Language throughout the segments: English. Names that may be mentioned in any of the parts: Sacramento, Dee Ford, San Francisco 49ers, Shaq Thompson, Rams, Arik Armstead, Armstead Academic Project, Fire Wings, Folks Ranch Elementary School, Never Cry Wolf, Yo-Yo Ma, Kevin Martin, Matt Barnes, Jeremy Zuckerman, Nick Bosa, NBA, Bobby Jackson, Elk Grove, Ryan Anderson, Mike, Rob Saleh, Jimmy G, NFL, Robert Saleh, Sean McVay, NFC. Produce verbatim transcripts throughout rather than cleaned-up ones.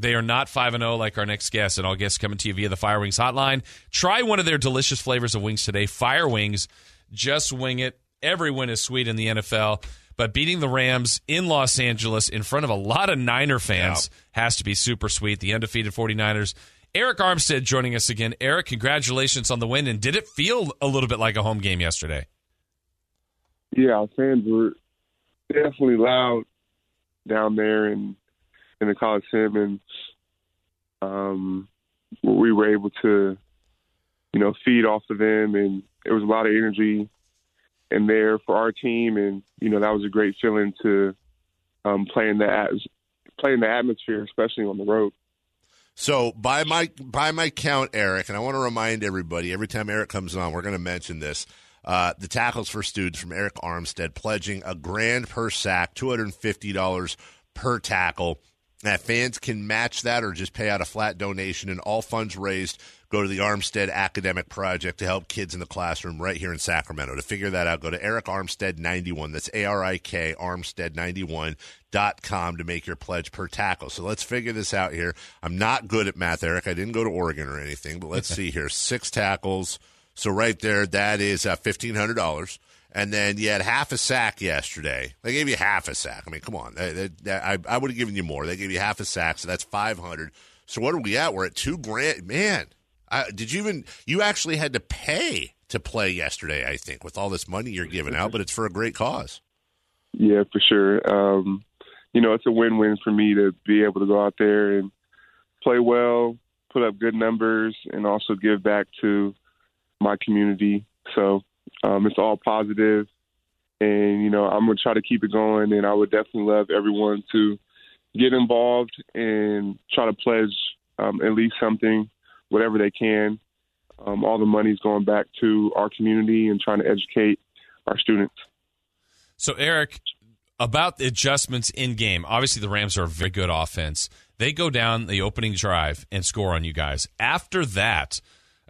They are not five and oh like our next guest, and all guests coming to you via the Fire Wings hotline. Try one of their delicious flavors of wings today. Fire Wings, just wing it. Every win is sweet in the N F L, but beating the Rams in Los Angeles in front of a lot of Niner fans yeah. has to be super sweet. The undefeated 49ers. Arik Armstead joining us again. Arik, congratulations on the win, and did it feel a little bit like a home game yesterday? Yeah, our fans were definitely loud down there in, in the Coliseum, and um, we were able to, you know, feed off of them, and there was a lot of energy in there for our team, and you know that was a great feeling to um, play in the at- play in the atmosphere, especially on the road. So by my by my count, Arik, and I want to remind everybody every time Arik comes on, we're going to mention this. Uh, the tackles for students from Arik Armstead, pledging a grand per sack, two hundred and fifty dollars per tackle. Now, fans can match that or just pay out a flat donation, and all funds raised go to the Armstead Academic Project to help kids in the classroom right here in Sacramento. To figure that out, go to Arik Armstead ninety-one. That's A R I K, Armstead ninety-one dot com to make your pledge per tackle. So let's figure this out here. I'm not good at math, Arik. I didn't go to Oregon or anything, but let's see here. Six tackles. So right there, that is uh, fifteen hundred dollars. And then you had half a sack yesterday. They gave you half a sack. I mean, come on. They, they, they, I, I would have given you more. They gave you half a sack, so that's five hundred. So what are we at? We're at two grand. Man, I, did you even – you actually had to pay to play yesterday, I think, with all this money you're giving out, but it's for a great cause. Yeah, for sure. Um, you know, it's a win-win for me to be able to go out there and play well, put up good numbers, and also give back to my community. So – Um, it's all positive, and, you know, I'm going to try to keep it going, and I would definitely love everyone to get involved and try to pledge um, at least something, whatever they can. Um, all the money's going back to our community and trying to educate our students. So, Arik, about the adjustments in game, obviously the Rams are a very good offense. They go down the opening drive and score on you guys. After that,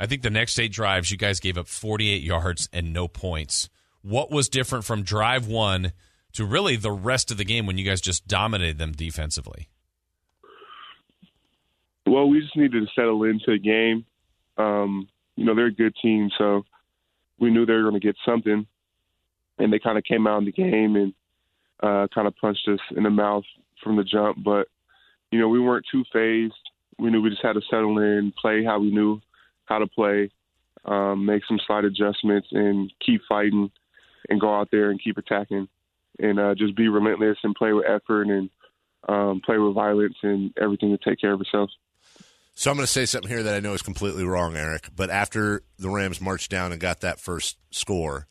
I think the next eight drives, you guys gave up forty-eight yards and no points. What was different from drive one to really the rest of the game when you guys just dominated them defensively? Well, we just needed to settle into the game. Um, you know, they're a good team, so we knew they were going to get something. And they kind of came out in the game and uh, kind of punched us in the mouth from the jump. But, you know, we weren't too phased. We knew we just had to settle in, play how we knew how to play, um, make some slight adjustments, and keep fighting and go out there and keep attacking and uh, just be relentless and play with effort and um, play with violence and everything to take care of itself. So I'm going to say something here that I know is completely wrong, Arik, but after the Rams marched down and got that first score,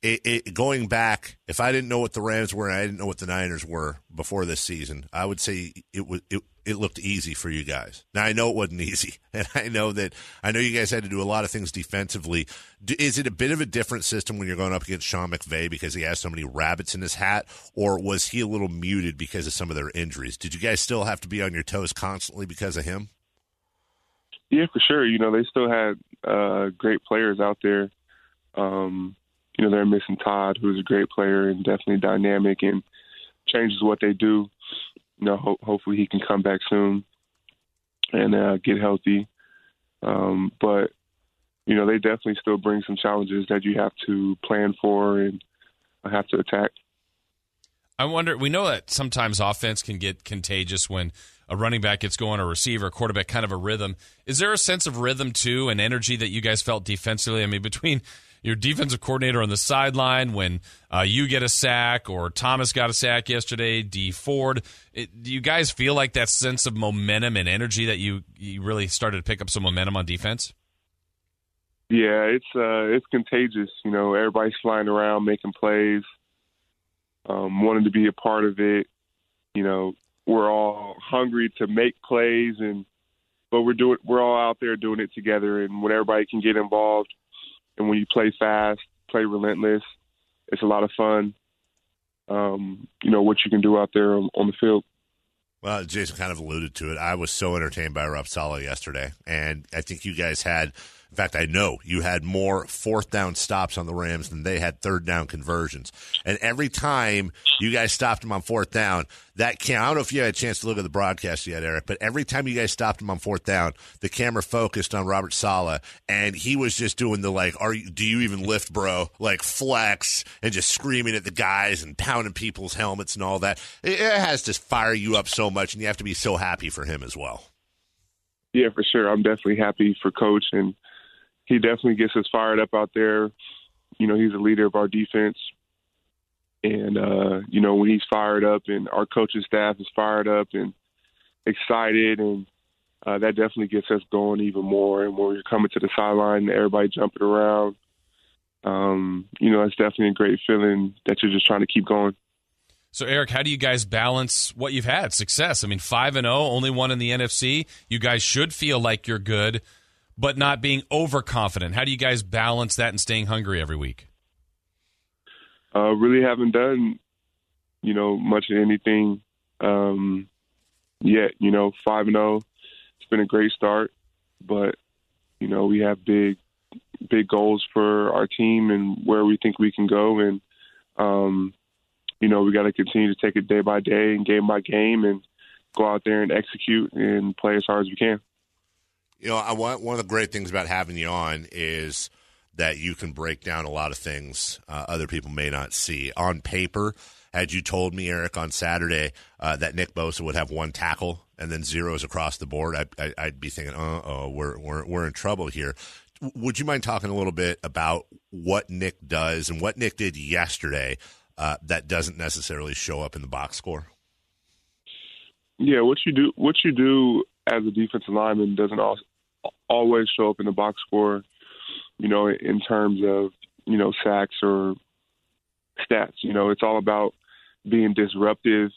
it, it, going back, if I didn't know what the Rams were and I didn't know what the Niners were before this season, I would say it was it, it looked easy for you guys. Now, I know it wasn't easy, and I know that I know you guys had to do a lot of things defensively. Do, is it a bit of a different system when you're going up against Sean McVay because he has so many rabbits in his hat, or was he a little muted because of some of their injuries? Did you guys still have to be on your toes constantly because of him? Yeah, for sure. You know, they still had uh, great players out there. Um You know, they're missing Todd, who's a great player and definitely dynamic and changes what they do. You know, ho- hopefully he can come back soon and uh, get healthy. Um, but, you know, they definitely still bring some challenges that you have to plan for and have to attack. I wonder, we know that sometimes offense can get contagious when a running back gets going, a receiver, a quarterback, kind of a rhythm. Is there a sense of rhythm, too, and energy that you guys felt defensively? I mean, between your defensive coordinator on the sideline when uh, you get a sack or Thomas got a sack yesterday, Dee Ford, it, do you guys feel like that sense of momentum and energy that you, you really started to pick up some momentum on defense? Yeah, it's uh, it's contagious. You know, everybody's flying around, making plays, um, wanting to be a part of it. You know, we're all hungry to make plays, and but we're doing we're all out there doing it together. And when everybody can get involved, and when you play fast, play relentless, it's a lot of fun, um, you know, what you can do out there on, on the field. Well, Jason kind of alluded to it. I was so entertained by Rob Saleh yesterday, and I think you guys had In fact, I know you had more fourth down stops on the Rams than they had third down conversions. And every time you guys stopped them on fourth down, that cam- I don't know if you had a chance to look at the broadcast yet, Arik, but every time you guys stopped them on fourth down, the camera focused on Robert Saleh, and he was just doing the, like, "Are you, do you even lift, bro?" Like, flex, and just screaming at the guys and pounding people's helmets and all that. It, it has to fire you up so much, and you have to be so happy for him as well. Yeah, for sure. I'm definitely happy for Coach, and he definitely gets us fired up out there. You know, he's a leader of our defense, and, uh, you know, when he's fired up and our coaching staff is fired up and excited, and uh, that definitely gets us going even more. And when you're coming to the sideline, everybody jumping around, um, you know, it's definitely a great feeling that you're just trying to keep going. So, Arik, how do you guys balance what you've had, success? I mean, five and oh, only one in the N F C. You guys should feel like you're good, but not being overconfident. How do you guys balance that and staying hungry every week? Uh, really haven't done, you know, much of anything um, yet. You know, five and oh, it's been a great start, but, you know, we have big, big goals for our team and where we think we can go, and, um you know, we got to continue to take it day by day and game by game and go out there and execute and play as hard as we can. You know, I want, one of the great things about having you on is that you can break down a lot of things uh, other people may not see. On paper, had you told me, Arik, on Saturday uh, that Nick Bosa would have one tackle and then zeros across the board, I, I, I'd be thinking, uh-oh, we're, we're, we're in trouble here. Would you mind talking a little bit about what Nick does and what Nick did yesterday Uh, that doesn't necessarily show up in the box score? Yeah, what you do, what you do as a defensive lineman doesn't al- always show up in the box score, you know, in terms of, you know, sacks or stats. You know, it's all about being disruptive,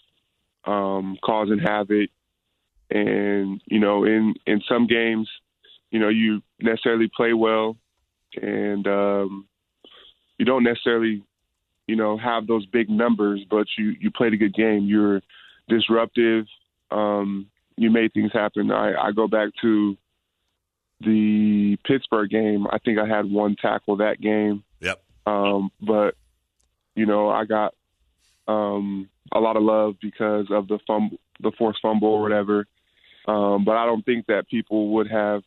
um, causing havoc. And, you know, in, in some games, you know, you necessarily play well and um, you don't necessarily – you know, have those big numbers, but you, you played a good game. You're disruptive. Um, you made things happen. I, I go back to the Pittsburgh game. I think I had one tackle that game. Yep. Um, but, you know, I got um, a lot of love because of the fumble, the forced fumble or whatever. Um, but I don't think that people would have,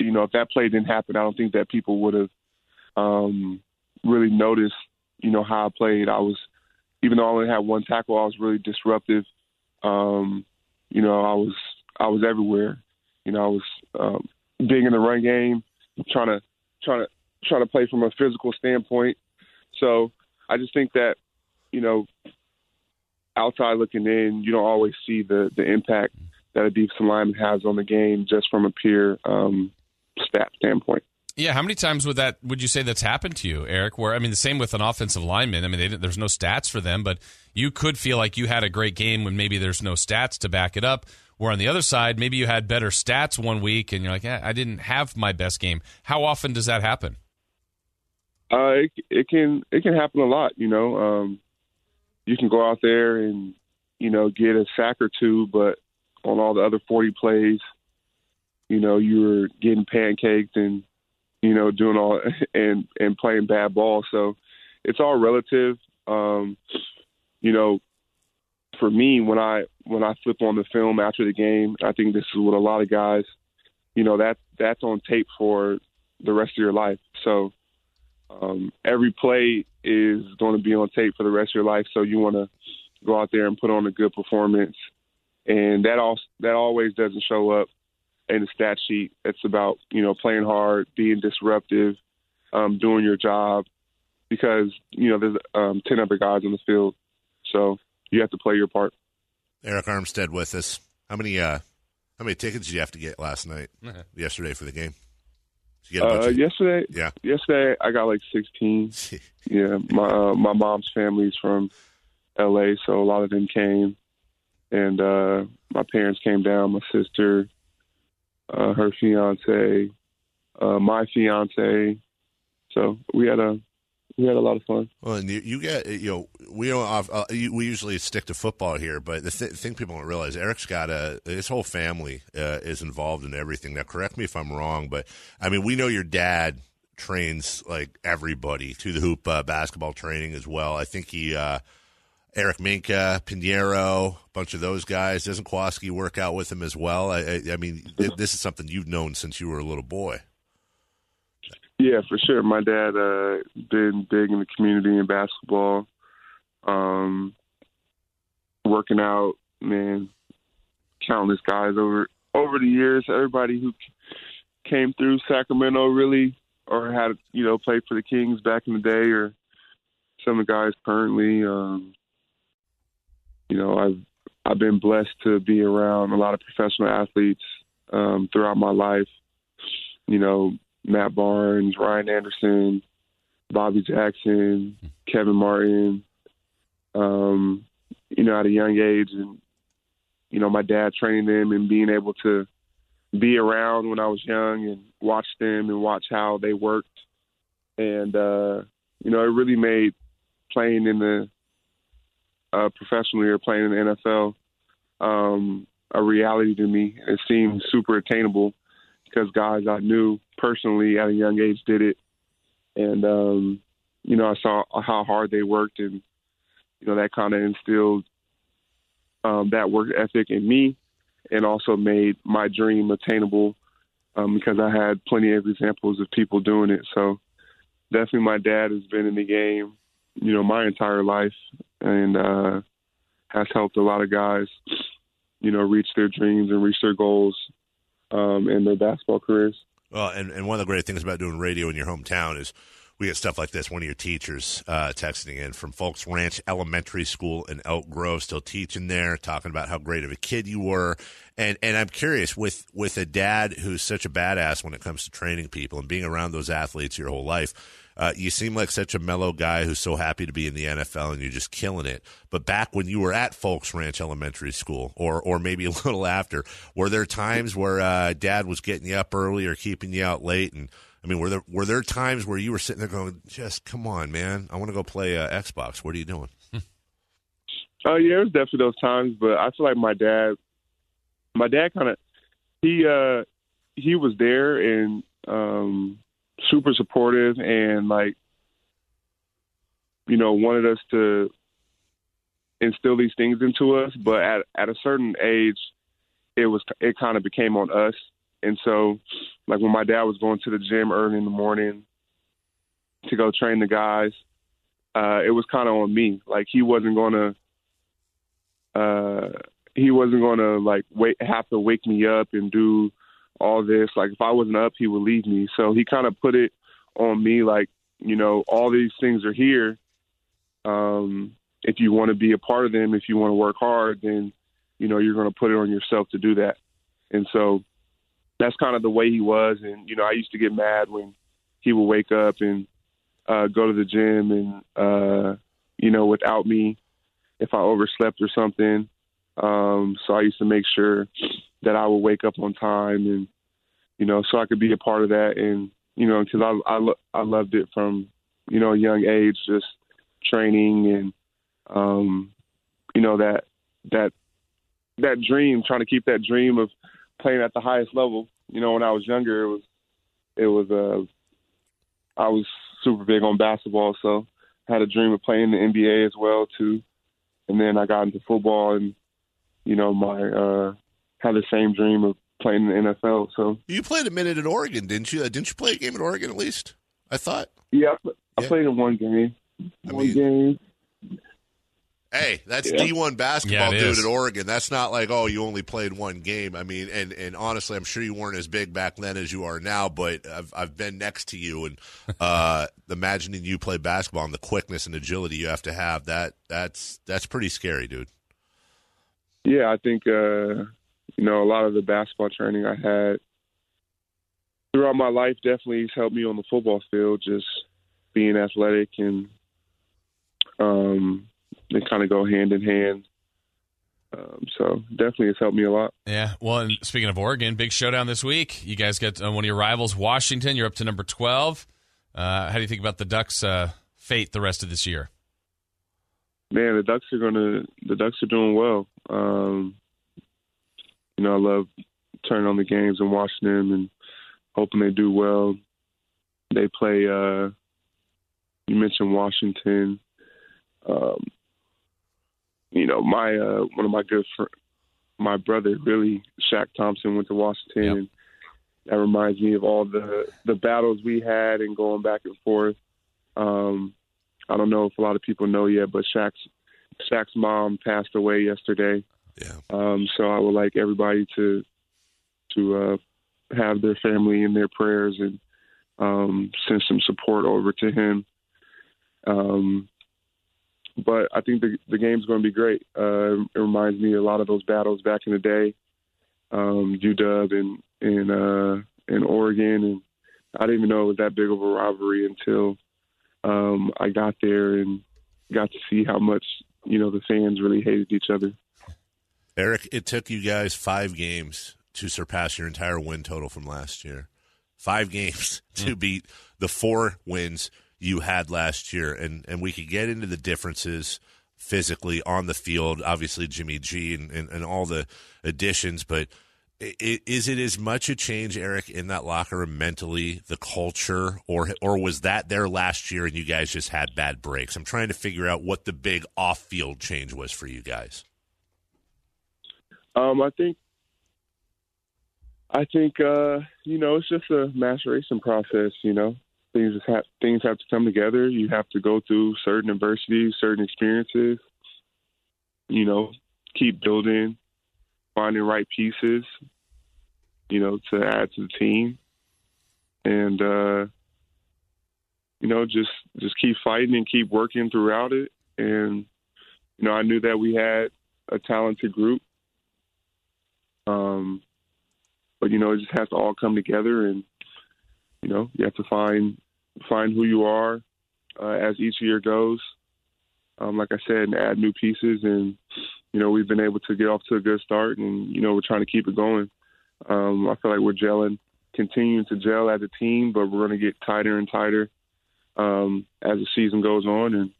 you know, if that play didn't happen, I don't think that people would have um, – really noticed, you know, how I played. I was, even though I only had one tackle, I was really disruptive. Um, you know, I was, I was everywhere. You know, I was um, big in the run game, trying to, trying to, trying to play from a physical standpoint. So I just think that, you know, outside looking in, you don't always see the, the impact that a defensive lineman has on the game just from a pure um, stat standpoint. Yeah, how many times would that would you say that's happened to you, Arik? Where I mean, the same with an offensive lineman. I mean, they didn't, there's no stats for them, but you could feel like you had a great game when maybe there's no stats to back it up. Where on the other side, maybe you had better stats one week, and you're like, yeah, I didn't have my best game. How often does that happen? Uh, it, it can it can happen a lot. You know, um, you can go out there and, you know, get a sack or two, but on all the other forty plays, you know, you're getting pancaked and, you know, doing all and, and playing bad ball. So it's all relative. Um, you know, for me, when I when I flip on the film after the game, I think this is what a lot of guys, you know, that that's on tape for the rest of your life. So um, every play is going to be on tape for the rest of your life. So you want to go out there and put on a good performance. And that all, that always doesn't show up in the stat sheet. It's about, you know, playing hard, being disruptive, um, doing your job, because, you know, there's um, ten other guys on the field, so you have to play your part. Arik Armstead with us. How many uh, how many tickets did you have to get last night, uh-huh. yesterday for the game? Did you get a bunch uh, of- yesterday, yeah, yesterday I got like sixteen. Yeah, my uh, my mom's family's from L A, so a lot of them came, and uh, my parents came down. My sister. Uh, her fiance, uh, my fiance. So we had a we had a lot of fun. Well, and you, you get, you know, we don't, uh, we usually stick to football here, but the th- thing people don't realize, Arik's got a, his whole family uh, is involved in everything. Now, correct me if I'm wrong, but I mean, we know your dad trains like everybody to the hoop uh, basketball training as well. I think he, uh, Eric Minka, Pinheiro, a bunch of those guys. Doesn't Kowalski work out with him as well? I, I, I mean, th- this is something you've known since you were a little boy. Yeah, for sure. My dad uh, been big in the community in basketball, um, working out. Man, countless guys over over the years. Everybody who came through Sacramento, really, or had, you know, played for the Kings back in the day, or some of the guys currently. Um, you know, I've I've been blessed to be around a lot of professional athletes um, throughout my life. You know, Matt Barnes, Ryan Anderson, Bobby Jackson, Kevin Martin, um, you know, at a young age. And, you know, my dad training them and being able to be around when I was young and watch them and watch how they worked. And, uh, you know, it really made playing in the uh, professionally or playing in the N F L um, a reality to me. It seemed super attainable, because guys I knew personally at a young age did it. And, um, you know, I saw how hard they worked, and, you know, that kind of instilled um, that work ethic in me, and also made my dream attainable um, because I had plenty of examples of people doing it. So definitely my dad has been in the game, you know, my entire life, and uh, has helped a lot of guys, you know, reach their dreams and reach their goals um, in their basketball careers. Well, and, and one of the great things about doing radio in your hometown is we get stuff like this. One of your teachers uh, texting in from Folks Ranch Elementary School in Elk Grove, still teaching there, talking about how great of a kid you were. And and I'm curious, with, with a dad who's such a badass when it comes to training people and being around those athletes your whole life, uh, you seem like such a mellow guy who's so happy to be in the N F L and you're just killing it. But back when you were at Folks Ranch Elementary School, or or maybe a little after, were there times where uh, dad was getting you up early or keeping you out late? And I mean, were there were there times where you were sitting there going, just come on, man, I want to go play uh, Xbox. What are you doing? Oh, yeah, there's definitely those times. But I feel like my dad, my dad kind of, he uh, he was there and um, super supportive, and, like, you know, wanted us to instill these things into us. But at, at a certain age, it was it kind of became on us. And so, like, when my dad was going to the gym early in the morning to go train the guys, uh, it was kind of on me. Like, he wasn't going to, uh, he wasn't going to, like, wait, have to wake me up and do all this. Like, if I wasn't up, he would leave me. So he kind of put it on me, like, you know, all these things are here. Um, if you want to be a part of them, if you want to work hard, then, you know, you're going to put it on yourself to do that. And so that's kind of the way he was. And, you know, I used to get mad when he would wake up and uh, go to the gym and, uh, you know, without me, if I overslept or something. Um, so I used to make sure that I would wake up on time, and, you know, so I could be a part of that. And, you know, because I, I, lo- I loved it from, you know, a young age, just training and, um, you know, that, that, that dream, trying to keep that dream of playing at the highest level. You know, when I was younger, it was, it was, uh, I was super big on basketball. So I had a dream of playing in the N B A as well too. And then I got into football, and, you know, my, uh, had the same dream of playing in the N F L. So you played a minute at Oregon, didn't you? Didn't you play a game at Oregon at least? I thought. Yeah. I, I yeah. played in one game. I one mean, game. Hey, that's yeah. D one basketball, yeah, dude, is. At Oregon. That's not like, oh, you only played one game. I mean, and, and honestly, I'm sure you weren't as big back then as you are now, but I've I've been next to you, and uh, imagining you play basketball and the quickness and agility you have to have, that that's that's pretty scary, dude. Yeah, I think, uh, you know, a lot of the basketball training I had throughout my life definitely has helped me on the football field, just being athletic, and um. they kind of go hand in hand. Um, so definitely it's helped me a lot. Yeah. Well, and speaking of Oregon, big showdown this week. You guys got uh, one of your rivals, Washington. You're up to number twelve. Uh, how do you think about the Ducks uh, fate the rest of this year? Man, the Ducks are gonna. The Ducks are doing well. Um, you know, I love turning on the games and watching them and hoping they do well. They play. Uh, you mentioned Washington. Um, you know, my uh, one of my good friends, my brother, really, Shaq Thompson, went to Washington. Yep. And that reminds me of all the, the battles we had and going back and forth. Um, I don't know if a lot of people know yet, but Shaq's, Shaq's mom passed away yesterday. Yeah. Um, so I would like everybody to to uh, have their family in their prayers and um, send some support over to him. Um, but I think the, the game's going to be great. Uh, it reminds me a lot of those battles back in the day, um, U W and in uh, in Oregon, and I didn't even know it was that big of a rivalry until um, I got there and got to see how much, you know, the fans really hated each other. Arik, it took you guys five games to surpass your entire win total from last year. Five games mm. to beat the four wins you had last year, and and we could get into the differences physically on the field. Obviously, Jimmy G and, and, and all the additions, but. Is it as much a change, Arik, in that locker room mentally, the culture, or or was that there last year and you guys just had bad breaks? I'm trying to figure out what the big off-field change was for you guys. Um, I think, I think uh, you know, it's just a maturation process. You know, things have things have to come together. You have to go through certain adversities, certain experiences. You know, keep building. Finding right pieces, you know, to add to the team, and uh, you know, just just keep fighting and keep working throughout it. And you know, I knew that we had a talented group, um, but you know, it just has to all come together. And you know, you have to find find who you are uh, as each year goes. Um, like I said, and add new pieces, and you know, we've been able to get off to a good start, and, you know, we're trying to keep it going. Um, I feel like we're gelling, continuing to gel as a team, but we're going to get tighter and tighter um, as the season goes on, and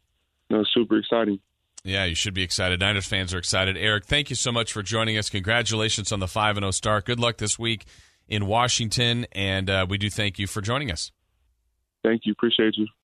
you know, it's super exciting. Yeah, you should be excited. Niners fans are excited. Arik, thank you so much for joining us. Congratulations on the five and oh start. Good luck this week in Washington, and uh, we do thank you for joining us. Thank you. Appreciate you.